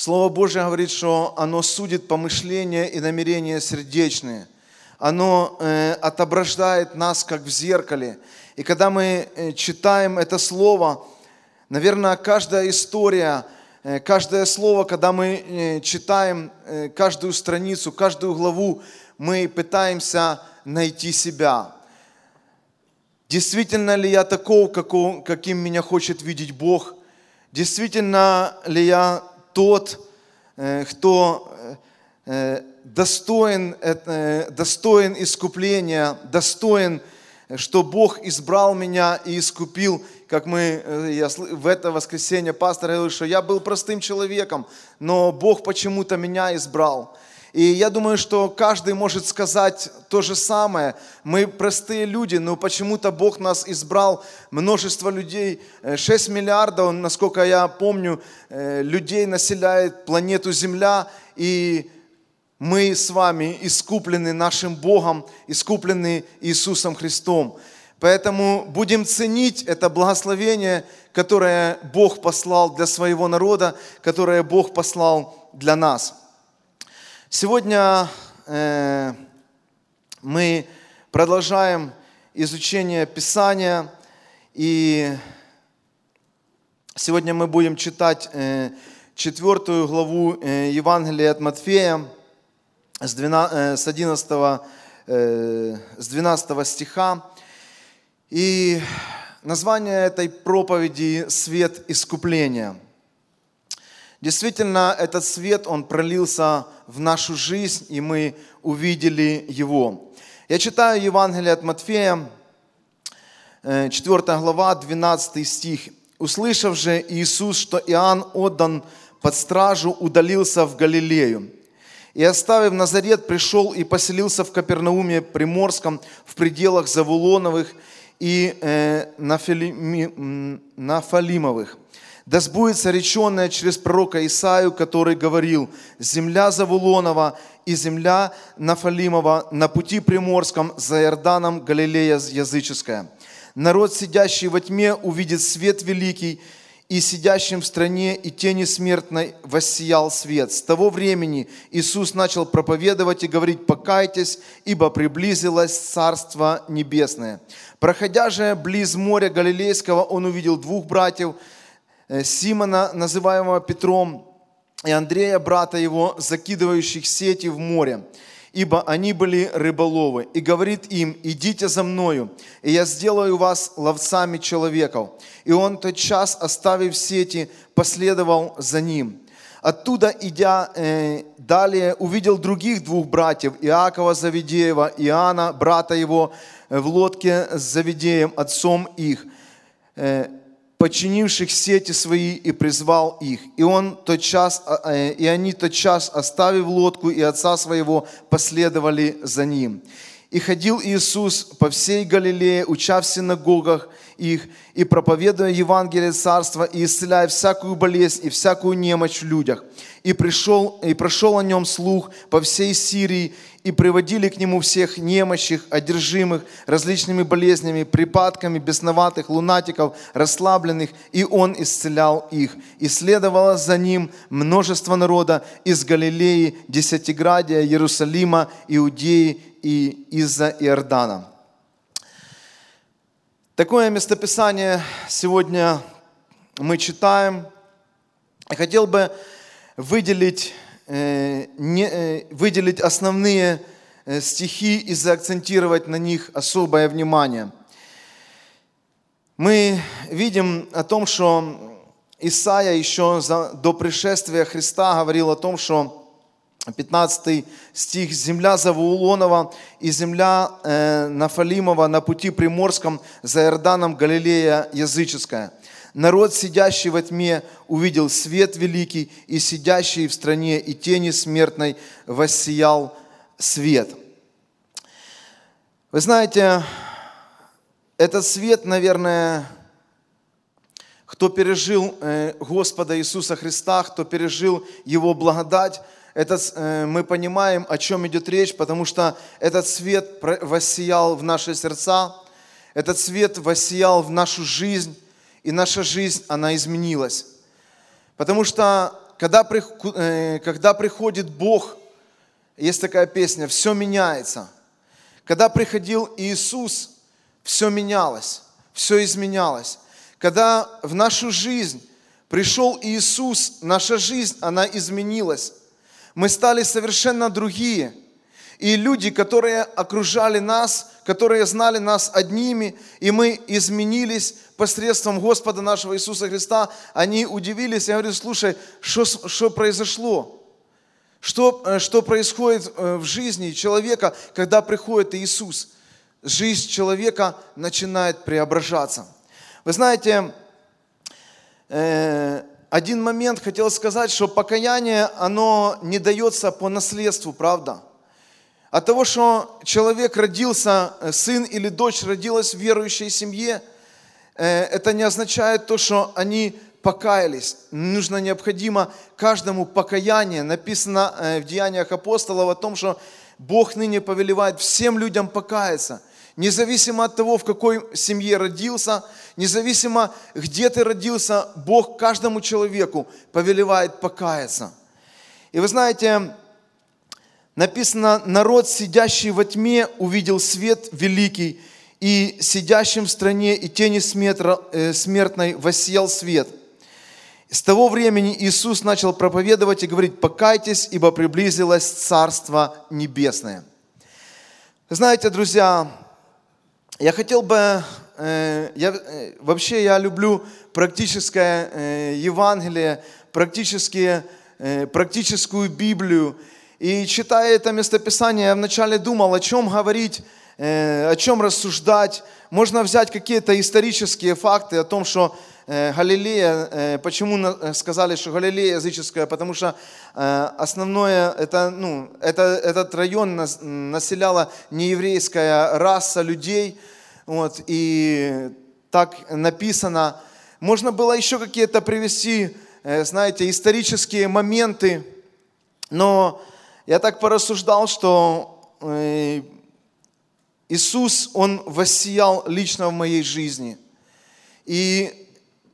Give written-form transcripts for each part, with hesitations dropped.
Слово Божие говорит, что оно судит помышления и намерения сердечные. Оно отображает нас, как в зеркале. И когда мы читаем это слово, наверное, каждая история, каждое слово, когда мы читаем каждую страницу, каждую главу, мы пытаемся найти себя. Действительно ли я таков, каким меня хочет видеть Бог? Действительно ли я тот, кто достоин искупления, достоин, что Бог избрал меня и искупил, как я в это воскресенье пастор говорил, что я был простым человеком, но Бог почему-то меня избрал. И я думаю, что каждый может сказать то же самое. Мы простые люди, но почему-то Бог нас избрал. Множество людей, 6 миллиардов, насколько я помню, людей населяет планету Земля. И мы с вами искуплены нашим Богом, искуплены Иисусом Христом. Поэтому будем ценить это благословение, которое Бог послал для своего народа, которое Бог послал для нас. Сегодня мы продолжаем изучение Писания, и сегодня мы будем читать 4 главу Евангелия от Матфея с 12 стиха. И название этой проповеди «Свет Искупления». Действительно, этот свет, он пролился в нашу жизнь, и мы увидели его. Я читаю Евангелие от Матфея, 4 глава, 12 стих. «Услышав же Иисус, что Иоанн отдан под стражу, удалился в Галилею. И, оставив Назарет, пришел и поселился в Капернауме Приморском, в пределах Завулоновых и Нафалимовых. Да сбудется реченное через пророка Исаию, который говорил: «Земля Завулонова и земля Нафалимова на пути приморском за Иорданом Галилея языческая. Народ, сидящий во тьме, увидит свет великий, и сидящим в стране и тени смертной воссиял свет». С того времени Иисус начал проповедовать и говорить: «Покайтесь, ибо приблизилось Царство Небесное». Проходя же близ моря Галилейского, он увидел двух братьев, Симона, называемого Петром, и Андрея, брата его, закидывающих сети в море, ибо они были рыболовы. И говорит им: «Идите за мною, и я сделаю вас ловцами человеков». И он тотчас, оставив сети, последовал за ним. Оттуда, идя далее, увидел других двух братьев, Иакова Заведеева и Иоанна, брата его, в лодке с Заведеем, отцом их, подчинивших сети свои, и призвал их. И они тотчас, оставив лодку и отца своего, последовали за ним. И ходил Иисус по всей Галилее, уча в синагогах их, и проповедуя Евангелие Царства, и исцеляя всякую болезнь и всякую немощь в людях. И прошел о нем слух по всей Сирии, и приводили к нему всех немощих, одержимых различными болезнями, припадками, бесноватых, лунатиков, расслабленных, и он исцелял их. И следовало за ним множество народа из Галилеи, Десятиградия, Иерусалима, Иудеи и из-за Иордана. Такое местописание сегодня мы читаем. Я хотел бы выделить основные стихи и заакцентировать на них особое внимание. Мы видим о том, что Исаия еще до пришествия Христа говорил о том, что 15 стих: «Земля Завулонова и земля Нафалимова на пути приморском за Иорданом Галилея языческая. Народ, сидящий во тьме, увидел свет великий, и сидящий в стране и тени смертной воссиял свет». Вы знаете, этот свет, наверное, кто пережил Господа Иисуса Христа, кто пережил Его благодать, мы понимаем, о чем идет речь, потому что этот свет воссиял в наши сердца, этот свет воссиял в нашу жизнь, и наша жизнь, она изменилась. Потому что когда приходит Бог, есть такая песня, все меняется. Когда приходил Иисус, все менялось, все изменялось. Когда в нашу жизнь пришел Иисус, наша жизнь, она изменилась. Мы стали совершенно другие. И люди, которые окружали нас, которые знали нас одними, и мы изменились посредством Господа нашего Иисуса Христа, они удивились. Я говорю, слушай, что произошло? Что происходит в жизни человека, когда приходит Иисус? Жизнь человека начинает преображаться. Вы знаете, один момент хотел сказать, что покаяние, оно не дается по наследству, правда? От того, что человек родился, сын или дочь родилась в верующей семье, это не означает то, что они покаялись. Нужно, необходимо каждому покаяние. Написано в Деяниях апостолов о том, что Бог ныне повелевает всем людям покаяться. Независимо от того, в какой семье родился, независимо, где ты родился, Бог каждому человеку повелевает покаяться. И вы знаете, написано, народ, сидящий во тьме, увидел свет великий, и сидящим в стране и тени смертной воссиял свет. С того времени Иисус начал проповедовать и говорить, покайтесь, ибо приблизилось Царство Небесное. Знаете, друзья, я люблю практическое Евангелие, практическую Библию. И читая это местописание, я вначале думал, о чем говорить, о чем рассуждать. Можно взять какие-то исторические факты о том, что Галилея, почему сказали, что Галилея языческая, потому что основное, этот район населяла нееврейская раса людей, вот, и так написано. Можно было еще какие-то привести, знаете, исторические моменты, но я так порассуждал, что Иисус, Он воссиял лично в моей жизни. И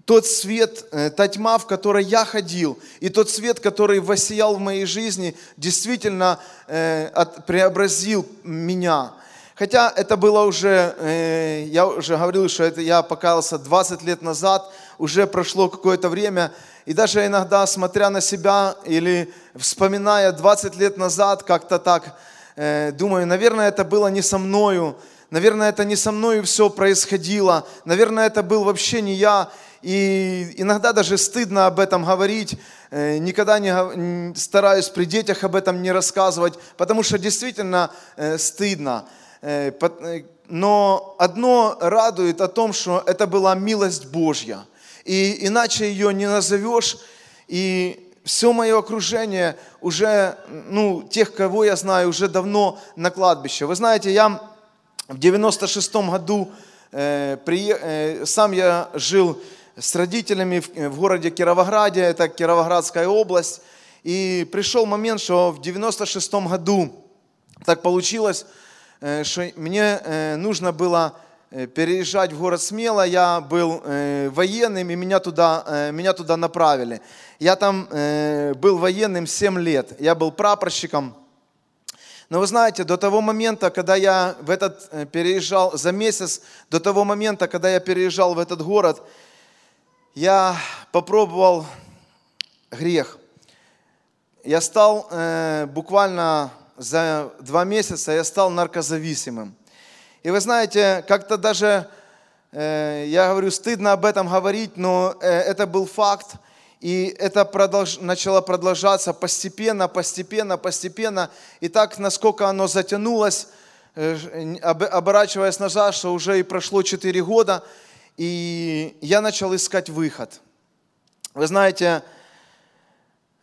тот свет, та тьма, в которой я ходил, и тот свет, который воссиял в моей жизни, действительно преобразил меня. Хотя это было уже, я уже говорил, что это я покаялся 20 лет назад, уже прошло какое-то время, и даже иногда, смотря на себя или вспоминая 20 лет назад, как-то так думаю, наверное, это было не со мною, наверное, это не со мною все происходило, наверное, это был вообще не я. И иногда даже стыдно об этом говорить, никогда не стараюсь при детях об этом не рассказывать, потому что действительно стыдно. Но одно радует о том, что это была милость Божья, и иначе ее не назовешь, и все мое окружение уже, тех, кого я знаю, уже давно на кладбище. Вы знаете, я в 96-м году, сам я жил с родителями в городе Кировограде, это Кировоградская область. И пришел момент, что в 96-м году так получилось, что мне нужно было переезжать в город Смело. Я был военным, и меня туда направили. Я там был военным 7 лет, я был прапорщиком. Но вы знаете, до того момента, когда я переезжал в этот город, я попробовал грех. Я стал буквально за 2 месяца я стал наркозависимым. И вы знаете, как-то даже, я говорю, стыдно об этом говорить, но это был факт. И это начало продолжаться постепенно. И так, насколько оно затянулось, оборачиваясь назад, что уже и прошло 4 года, и я начал искать выход. Вы знаете,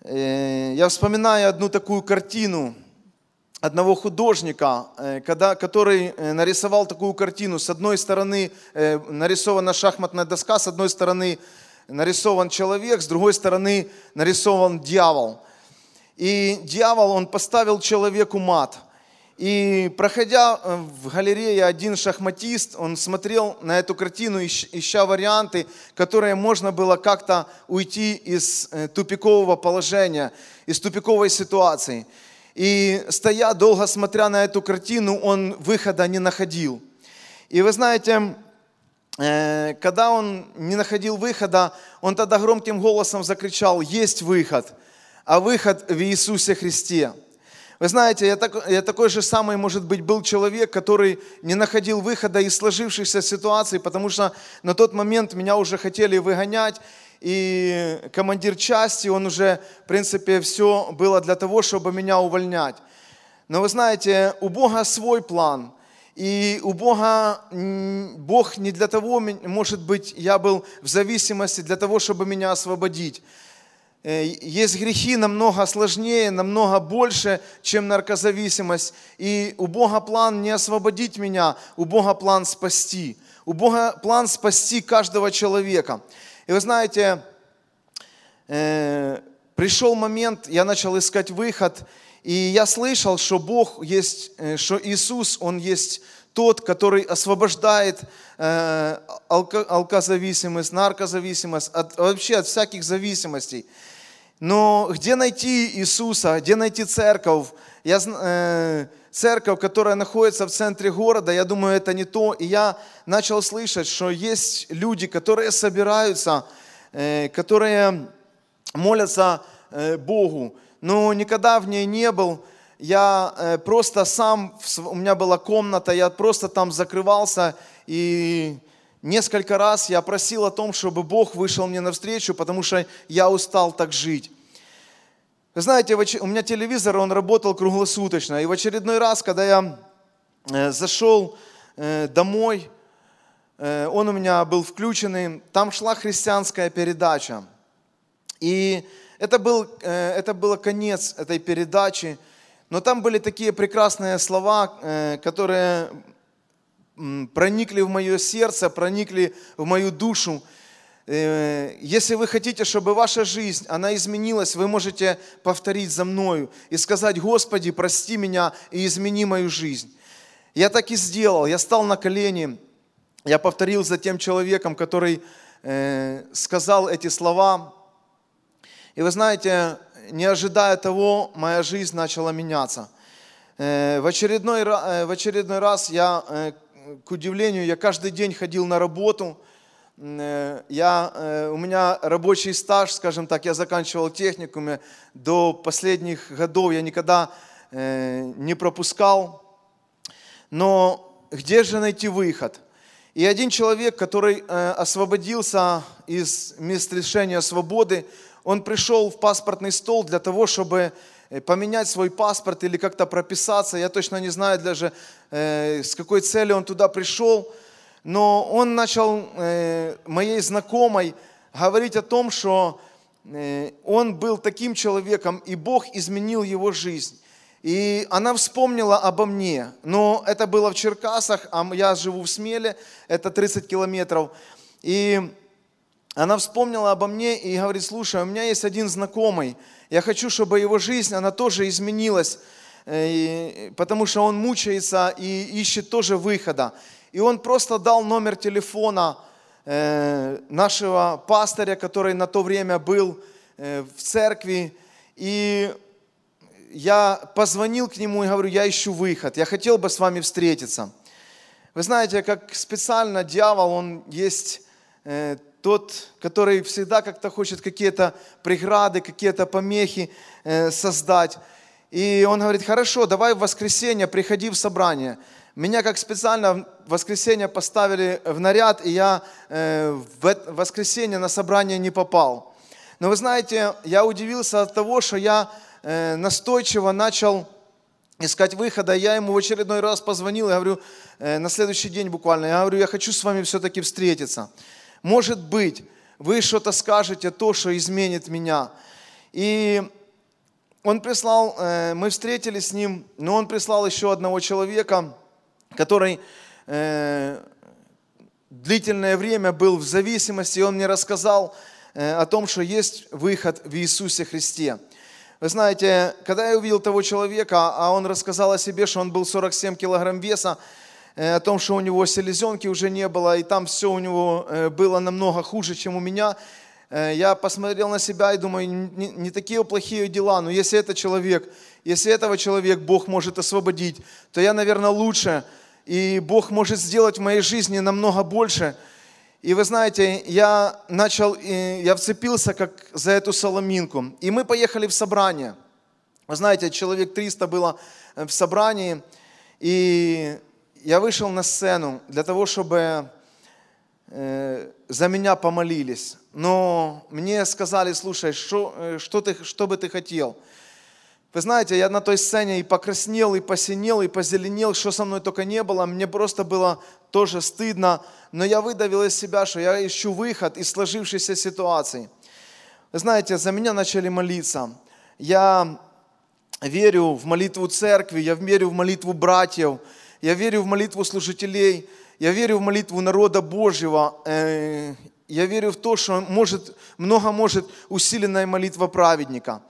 я вспоминаю одну такую картину одного художника, который нарисовал такую картину. С одной стороны нарисована шахматная доска, с одной стороны нарисован человек, с другой стороны нарисован дьявол. И дьявол, он поставил человеку мат. И проходя в галерее, один шахматист, он смотрел на эту картину, ища варианты, которые можно было как-то уйти из тупикового положения, из тупиковой ситуации. И стоя, долго смотря на эту картину, он выхода не находил. И вы знаете, когда он не находил выхода, он тогда громким голосом закричал: «Есть выход, а выход в Иисусе Христе». Вы знаете, я такой же самый, может быть, был человек, который не находил выхода из сложившейся ситуации, потому что на тот момент меня уже хотели выгонять, и командир части, он уже, в принципе, все было для того, чтобы меня увольнять. Но вы знаете, у Бога свой план, и у Бога, Бог не для того, может быть, я был в зависимости для того, чтобы меня освободить. Есть грехи намного сложнее, намного больше, чем наркозависимость. И у Бога план не освободить меня, у Бога план спасти. У Бога план спасти каждого человека. И вы знаете, пришел момент, я начал искать выход, и я слышал, что Бог есть, что Иисус, Он есть Тот, который освобождает алкозависимость, наркозависимость, вообще от всяких зависимостей. Но где найти Иисуса, где найти церковь? Церковь, которая находится в центре города, я думаю, это не то. И я начал слышать, что есть люди, которые собираются, которые молятся Богу, но никогда в ней не был. Я просто сам, у меня была комната, я просто там закрывался, и несколько раз я просил о том, чтобы Бог вышел мне навстречу, потому что я устал так жить. Вы знаете, у меня телевизор, он работал круглосуточно, и в очередной раз, когда я зашел домой, он у меня был включенный, там шла христианская передача. И это был конец этой передачи. Но там были такие прекрасные слова, которые проникли в мое сердце, проникли в мою душу. Если вы хотите, чтобы ваша жизнь, она изменилась, вы можете повторить за мною и сказать: «Господи, прости меня и измени мою жизнь». Я так и сделал, я стал на колени, я повторил за тем человеком, который сказал эти слова. И вы знаете, не ожидая того, моя жизнь начала меняться. В очередной раз я, к удивлению, я каждый день ходил на работу. У меня рабочий стаж, скажем так, я заканчивал техникум. До последних годов я никогда не пропускал. Но где же найти выход? И один человек, который освободился из мест лишения свободы, он пришел в паспортный стол для того, чтобы поменять свой паспорт или как-то прописаться. Я точно не знаю даже, с какой целью он туда пришел. Но он начал моей знакомой говорить о том, что он был таким человеком, и Бог изменил его жизнь. И она вспомнила обо мне. Но это было в Черкасах, а я живу в Смеле, это 30 километров. И она вспомнила обо мне и говорит: «Слушай, у меня есть один знакомый, я хочу, чтобы его жизнь, она тоже изменилась, потому что он мучается и ищет тоже выхода». И он просто дал номер телефона нашего пастыря, который на то время был в церкви, и я позвонил к нему и говорю: «Я ищу выход, я хотел бы с вами встретиться». Вы знаете, как специально дьявол, он есть тот, который всегда как-то хочет какие-то преграды, какие-то помехи создать. И он говорит: «Хорошо, давай в воскресенье приходи в собрание». Меня как специально в воскресенье поставили в наряд, и я в воскресенье на собрание не попал. Но вы знаете, я удивился от того, что я настойчиво начал искать выхода. Я ему в очередной раз позвонил и говорю, на следующий день буквально, я говорю: «Я хочу с вами все-таки встретиться. Может быть, вы что-то скажете, то, что изменит меня». И он прислал, мы встретились с ним, но он прислал еще одного человека, который длительное время был в зависимости, и он мне рассказал о том, что есть выход в Иисусе Христе. Вы знаете, когда я увидел того человека, а он рассказал о себе, что он был 47 килограмм веса, о том, что у него селезенки уже не было, и там все у него было намного хуже, чем у меня, я посмотрел на себя и думаю, не такие плохие дела, но если это человек, если этого человека Бог может освободить, то я, наверное, лучше, и Бог может сделать в моей жизни намного больше. И вы знаете, я вцепился как за эту соломинку. И мы поехали в собрание. Вы знаете, человек 300 было в собрании. И я вышел на сцену для того, чтобы за меня помолились. Но мне сказали, слушай, что бы ты хотел? Вы знаете, я на той сцене и покраснел, и посинел, и позеленел, что со мной только не было. Мне просто было тоже стыдно, но я выдавил из себя, что я ищу выход из сложившейся ситуации. Вы знаете, за меня начали молиться. Я верю в молитву церкви, я верю в молитву братьев, я верю в молитву служителей, я верю в молитву народа Божьего. Я верю в то, что много может усиленная молитва праведника.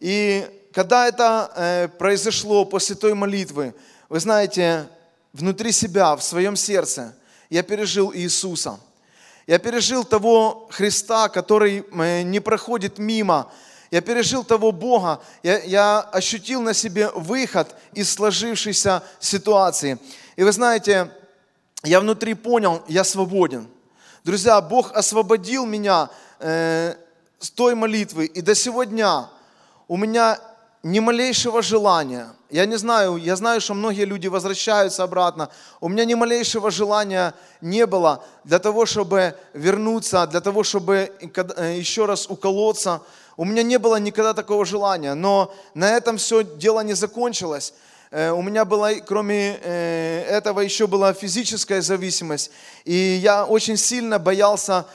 И когда это произошло после той молитвы, вы знаете, внутри себя, в своем сердце, я пережил Иисуса. Я пережил того Христа, который не проходит мимо. Я пережил того Бога. Я ощутил на себе выход из сложившейся ситуации. И вы знаете, я внутри понял, я свободен. Друзья, Бог освободил меня с той молитвы. И до сегодня у меня ни малейшего желания, я знаю, что многие люди возвращаются обратно, у меня ни малейшего желания не было для того, чтобы вернуться, для того, чтобы еще раз уколоться, у меня не было никогда такого желания, но на этом все дело не закончилось. У меня была, кроме этого, еще была физическая зависимость, и я очень сильно боялся,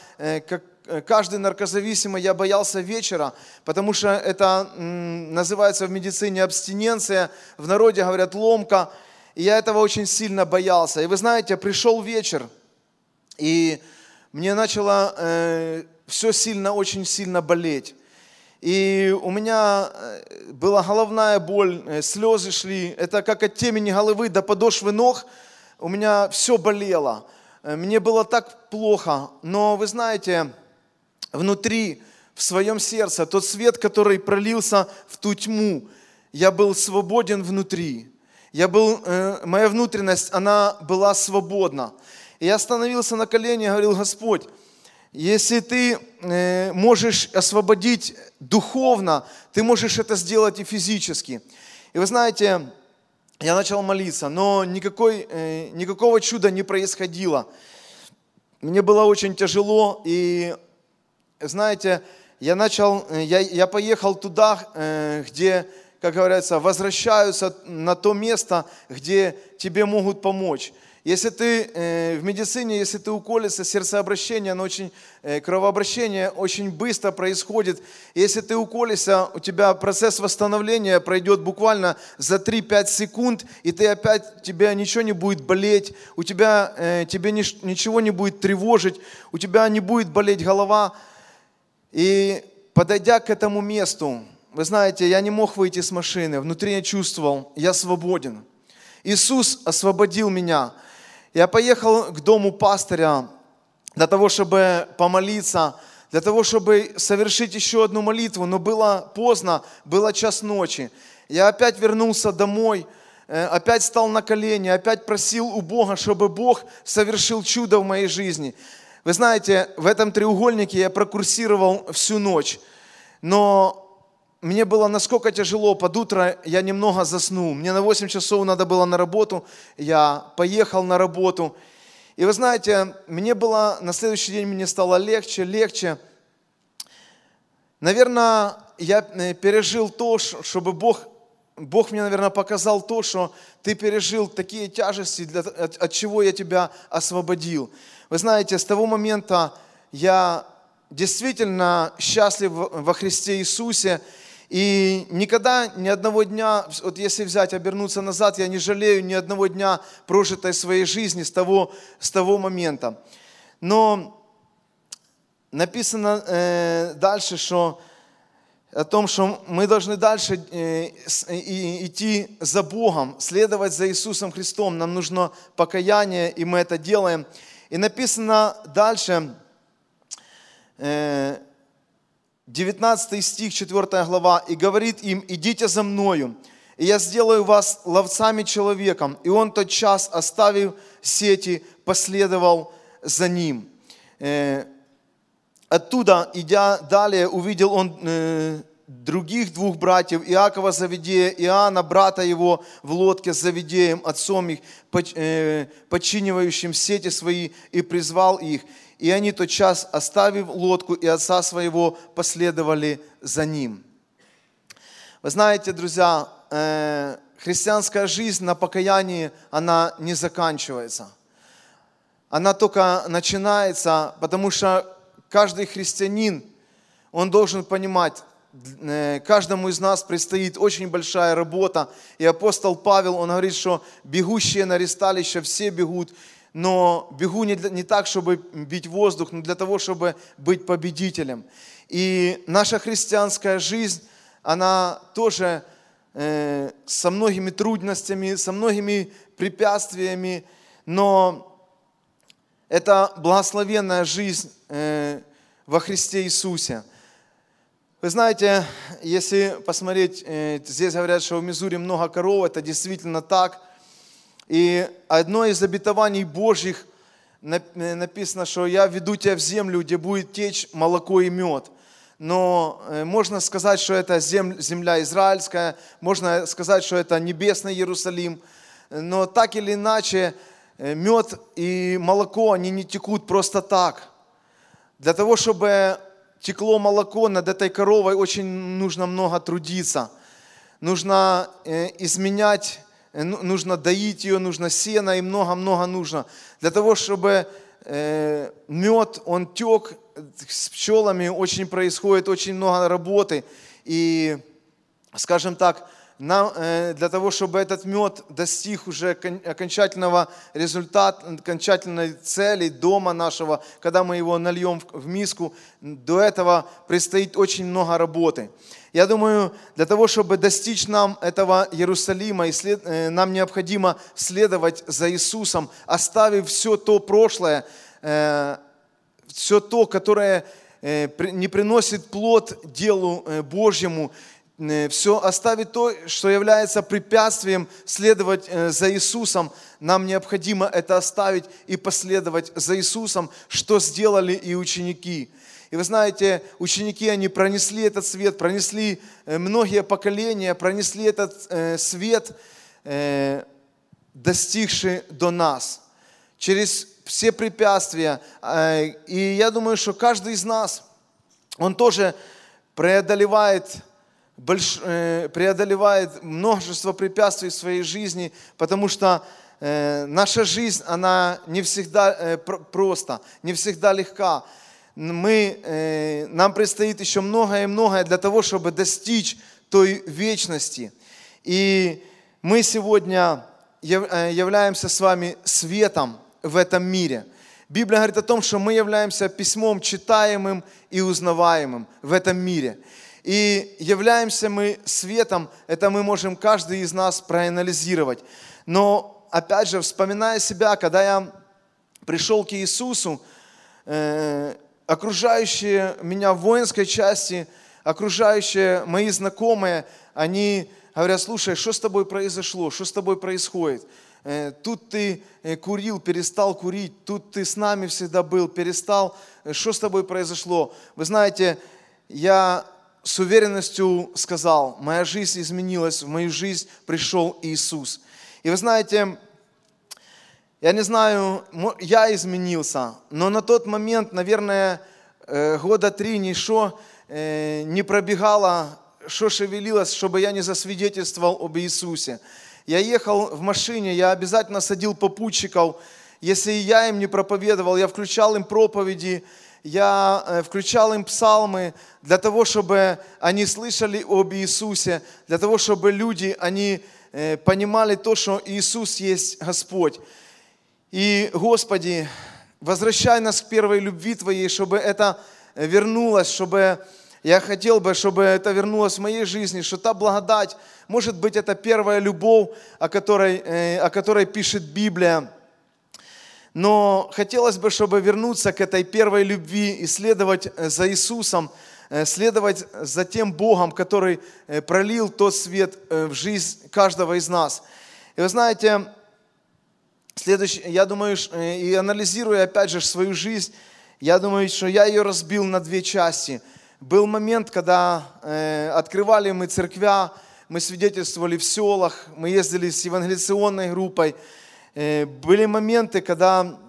каждый наркозависимый, я боялся вечера, потому что это называется в медицине абстиненция, в народе говорят ломка, и я этого очень сильно боялся. И вы знаете, пришел вечер, и мне начало все сильно, очень сильно болеть. И у меня была головная боль, слезы шли, это как от темени головы до подошвы ног, у меня все болело. Мне было так плохо, но вы знаете, внутри, в своем сердце, тот свет, который пролился в ту тьму, я был свободен внутри. Моя внутренность, она была свободна. И я становился на колени и говорил, Господь, если Ты можешь освободить духовно, Ты можешь это сделать и физически. И вы знаете, я начал молиться, но никакого чуда не происходило. Мне было очень тяжело, и знаете, я поехал туда, где, как говорится, возвращаются на то место, где тебе могут помочь. Если ты в медицине, если ты уколешься, кровообращение очень быстро происходит. Если ты уколешься, у тебя процесс восстановления пройдет буквально за 3-5 секунд, и тебе ничего не будет болеть, тебе ничего не будет тревожить, у тебя не будет болеть голова. И подойдя к этому месту, вы знаете, я не мог выйти с машины, внутри я чувствовал, я свободен. Иисус освободил меня. Я поехал к дому пастыря для того, чтобы помолиться, для того, чтобы совершить еще одну молитву, но было поздно, было час ночи. Я опять вернулся домой, опять стал на колени, опять просил у Бога, чтобы Бог совершил чудо в моей жизни. Вы знаете, в этом треугольнике я прокурсировал всю ночь, но мне было насколько тяжело, под утро я немного заснул. Мне на 8 часов надо было на работу, я поехал на работу. И вы знаете, на следующий день мне стало легче. Наверное, я пережил то, чтобы Бог мне, наверное, показал то, что ты пережил такие тяжести, от чего я тебя освободил. Вы знаете, с того момента я действительно счастлив во Христе Иисусе. И никогда, ни одного дня, вот если обернуться назад, я не жалею ни одного дня прожитой своей жизни с того момента. Но написано дальше, что о том, что мы должны дальше идти за Богом, следовать за Иисусом Христом. Нам нужно покаяние, и мы это делаем. И написано дальше, 19 стих, 4 глава, «И говорит им, идите за мною, и я сделаю вас ловцами человеком». И он тотчас, оставив сети, последовал за ним. Оттуда, идя далее, увидел он других двух братьев, Иакова Заведея, Иоанна, брата его, в лодке с Заведеем, отцом их, подчинивающим сети свои, и призвал их. И они тотчас, оставив лодку и отца своего, последовали за ним. Вы знаете, друзья, христианская жизнь на покаянии, она не заканчивается. Она только начинается, потому что каждый христианин, он должен понимать, каждому из нас предстоит очень большая работа. И апостол Павел, он говорит, что бегущие на ресталище все бегут, но бегу не так, чтобы бить воздух, но для того, чтобы быть победителем. И наша христианская жизнь, она тоже со многими трудностями, со многими препятствиями, но это благословенная жизнь во Христе Иисусе. Вы знаете, если посмотреть, здесь говорят, что в Мизури много коров, это действительно так. И одно из обетований Божьих написано, что «Я веду тебя в землю, где будет течь молоко и мед». Но можно сказать, что это земля израильская, можно сказать, что это небесный Иерусалим. Но так или иначе, мед и молоко, они не текут просто так. Для того, чтобы текло молоко, над этой коровой очень нужно много трудиться. Нужно изменять, нужно доить ее, нужно сено и много-много нужно. Для того, чтобы мед, он тек, с пчелами очень происходит, очень много работы. И, скажем так, нам, для того, чтобы этот мед достиг уже окончательного результата, окончательной цели дома нашего, когда мы его нальем в миску, до этого предстоит очень много работы. Я думаю, для того, чтобы достичь нам этого Иерусалима, нам необходимо следовать за Иисусом, оставив все то прошлое, все то, которое не приносит плод делу Божьему, все оставить то, что является препятствием следовать за Иисусом. Нам необходимо это оставить и последовать за Иисусом, что сделали и ученики. И вы знаете, ученики, они пронесли этот свет, пронесли многие поколения, пронесли этот свет, достигший до нас, через все препятствия. И я думаю, что каждый из нас, он тоже преодолевает множество препятствий в своей жизни, потому что наша жизнь, она не всегда проста, не всегда легка. Нам предстоит еще многое-многое для того, чтобы достичь той вечности. И мы сегодня являемся с вами светом в этом мире. Библия говорит о том, что мы являемся письмом, читаемым и узнаваемым в этом мире. И являемся мы светом, это мы можем каждый из нас проанализировать. Но, опять же, вспоминая себя, когда я пришел к Иисусу, окружающие меня в воинской части, окружающие мои знакомые, они говорят: слушай, что с тобой произошло, что с тобой происходит? Тут ты курил, перестал курить, тут ты с нами всегда был, перестал, что с тобой произошло? Вы знаете, я с уверенностью сказал: моя жизнь изменилась, в мою жизнь пришел Иисус. И вы знаете, я не знаю, я изменился, но на тот момент, наверное, года 3 ничего не пробегало, что шевелилось, чтобы я не засвидетельствовал об Иисусе. Я ехал в машине, я обязательно садил попутчиков, если я им не проповедовал, я включал им проповеди, я включал им псалмы для того, чтобы они слышали об Иисусе, для того, чтобы люди, они понимали то, что Иисус есть Господь. И, Господи, возвращай нас к первой любви Твоей, чтобы это вернулось, чтобы Я хотел бы, чтобы это вернулось в моей жизни, что та благодать, может быть, это первая любовь, о которой пишет Библия. Но хотелось бы, чтобы вернуться к этой первой любви и следовать за Иисусом, следовать за тем Богом, который пролил тот свет в жизнь каждого из нас. И вы знаете, я думаю, и анализируя опять же свою жизнь, я думаю, что я ее разбил на две части. Был момент, когда открывали мы церквя, мы свидетельствовали в селах, мы ездили с евангелиционной группой. Были моменты, когда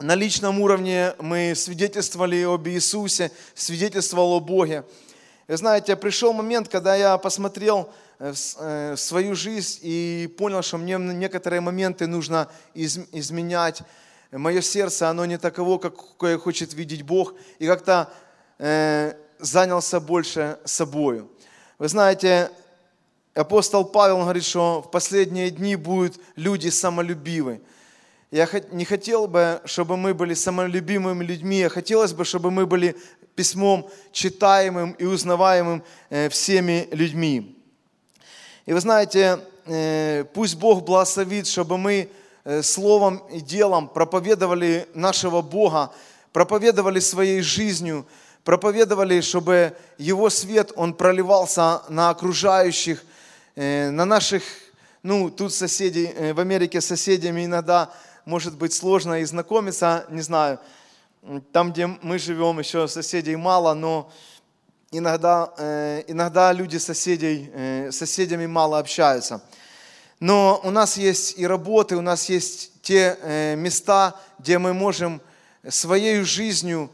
на личном уровне мы свидетельствовали об Иисусе, свидетельствовал о Боге. Вы знаете, пришел момент, когда я посмотрел в свою жизнь и понял, что мне некоторые моменты нужно изменять. Мое сердце, оно не таково, какое хочет видеть Бог, и как-то занялся больше собою. Вы знаете, апостол Павел говорит, что в последние дни будут люди самолюбивы. Я не хотел бы, чтобы мы были самолюбимыми людьми, а хотелось бы, чтобы мы были письмом читаемым и узнаваемым всеми людьми. И вы знаете, пусть Бог благословит, чтобы мы словом и делом проповедовали нашего Бога, проповедовали своей жизнью, проповедовали, чтобы Его свет, он проливался на окружающих, на наших, тут соседей, в Америке с соседями иногда может быть сложно и знакомиться, не знаю, там, где мы живем, еще соседей мало, но иногда люди с соседями мало общаются. Но у нас есть и работы, у нас есть те места, где мы можем своей жизнью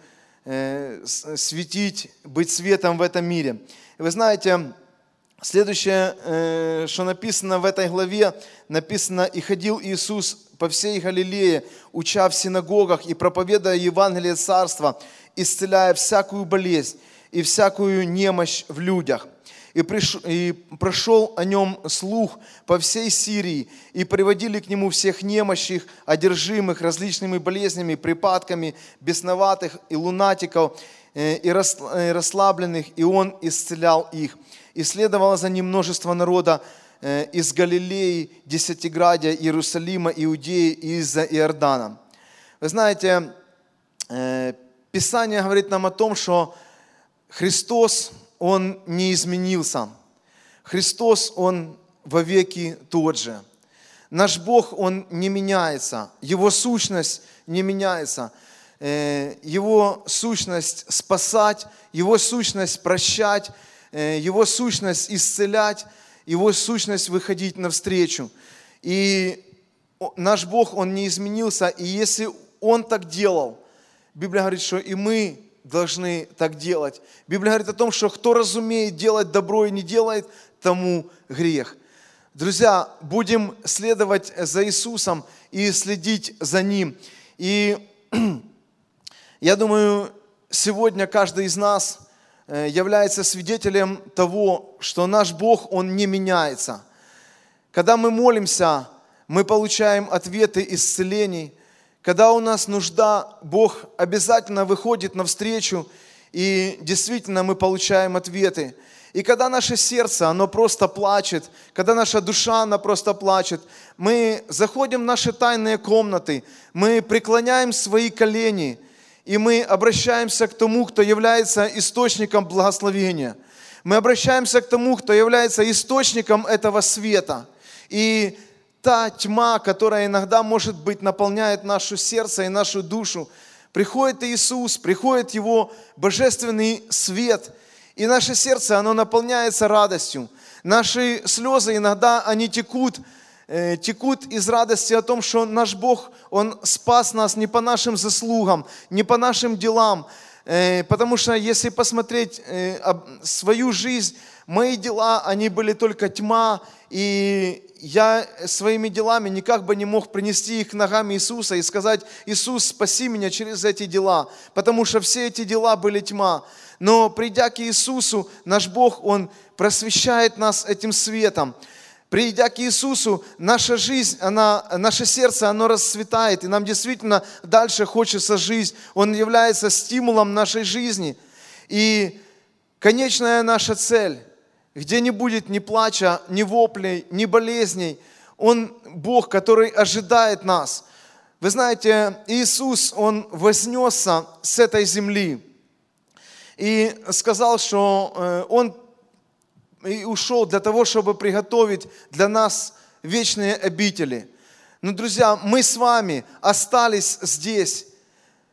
светить, быть светом в этом мире. Вы знаете, следующее, что написано в этой главе, написано: «И ходил Иисус по всей Галилее, уча в синагогах и проповедуя Евангелие Царства, исцеляя всякую болезнь и всякую немощь в людях. И прошел о нем слух по всей Сирии, и приводили к нему всех немощных, одержимых различными болезнями, припадками, бесноватых и лунатиков, и расслабленных, и он исцелял их. И следовало за ним множество народа из Галилеи, Десятиградия, Иерусалима, Иудеи и из-за Иордана». Вы знаете, Писание говорит нам о том, что Христос, Он не изменился. Христос, Он вовеки тот же. Наш Бог, Он не меняется. Его сущность не меняется. Его сущность спасать, Его сущность прощать, Его сущность исцелять, Его сущность выходить навстречу. И наш Бог, Он не изменился. И если Он так делал, Библия говорит, что и мы должны так делать. Библия говорит о том, что кто разумеет делать добро и не делает, тому грех. Друзья, будем следовать за Иисусом и следить за Ним. И я думаю, сегодня каждый из нас является свидетелем того, что наш Бог, Он не меняется. Когда мы молимся, мы получаем ответы исцелений. Когда у нас нужда, Бог обязательно выходит навстречу, и действительно мы получаем ответы. И когда наше сердце, оно просто плачет, когда наша душа, она просто плачет, мы заходим в наши тайные комнаты, мы преклоняем свои колени, и мы обращаемся к тому, кто является источником благословения. Мы обращаемся к тому, кто является источником этого света. И та тьма, которая иногда, может быть, наполняет наше сердце и нашу душу, приходит Иисус, приходит Его божественный свет, и наше сердце, оно наполняется радостью. Наши слезы иногда, они текут из радости о том, что наш Бог, Он спас нас не по нашим заслугам, не по нашим делам, потому что если посмотреть свою жизнь, мои дела, они были только тьма, и я своими делами никак бы не мог принести их к ногам Иисуса и сказать: «Иисус, спаси меня через эти дела», потому что все эти дела были тьма. Но придя к Иисусу, наш Бог, Он просвещает нас этим светом. Придя к Иисусу, наша жизнь, наше сердце, оно расцветает, и нам действительно дальше хочется жить. Он является стимулом нашей жизни. И Конечная наша цель, где не будет ни плача, ни воплей, ни болезней. Он Бог, который ожидает нас. Вы знаете, Иисус, Он вознесся с этой земли и сказал, что Он и ушел для того, чтобы приготовить для нас вечные обители. Но, друзья, мы с вами остались здесь.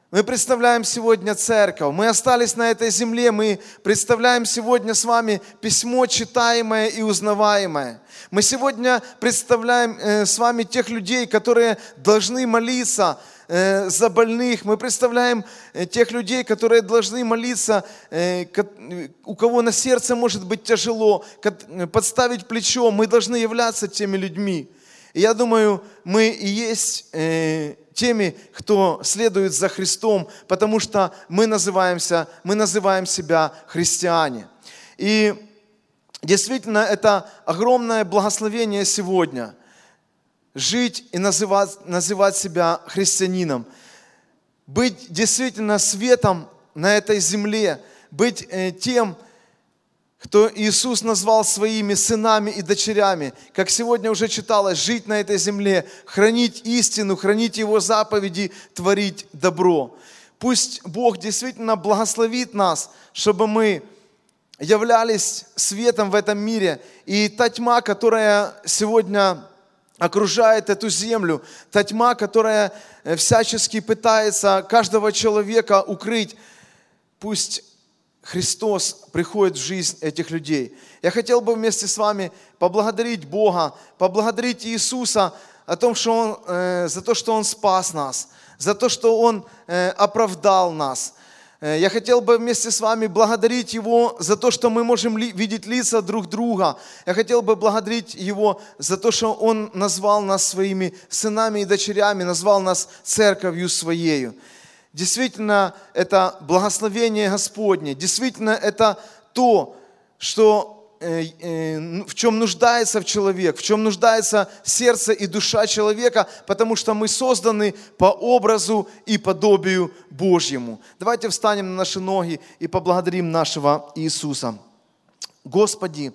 Мы представляем сегодня церковь, мы остались на этой земле, мы представляем сегодня с вами письмо, читаемое и узнаваемое. Мы сегодня представляем с вами тех людей, которые должны молиться за больных. Мы представляем тех людей, которые должны молиться, у кого на сердце может быть тяжело, подставить плечо. Мы должны являться теми людьми. И я думаю, мы и есть теми, кто следует за Христом, потому что мы называем себя христиане. И действительно, это огромное благословение сегодня жить и называть себя христианином, быть действительно светом на этой земле, быть тем, кто Иисус назвал своими сынами и дочерями, как сегодня уже читалось, жить на этой земле, хранить истину, хранить Его заповеди, творить добро. Пусть Бог действительно благословит нас, чтобы мы являлись светом в этом мире. И та тьма, которая сегодня окружает эту землю, та тьма, которая всячески пытается каждого человека укрыть, пусть Христос приходит в жизнь этих людей. Я хотел бы вместе с вами поблагодарить Бога, поблагодарить Иисуса о том, что за то, что Он спас нас, за то, что Он оправдал нас. Я хотел бы вместе с вами благодарить Его за то, что мы можем видеть лица друг друга. Я хотел бы благодарить Его за то, что Он назвал нас своими сынами и дочерями, назвал нас церковью Своею. Действительно, это благословение Господне. Действительно, это то, что, в чем нуждается человек, в чем нуждается сердце и душа человека, потому что мы созданы по образу и подобию Божьему. Давайте встанем на наши ноги и поблагодарим нашего Иисуса. Господи,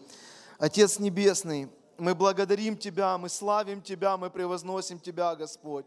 Отец Небесный, мы благодарим Тебя, мы славим Тебя, мы превозносим Тебя, Господь.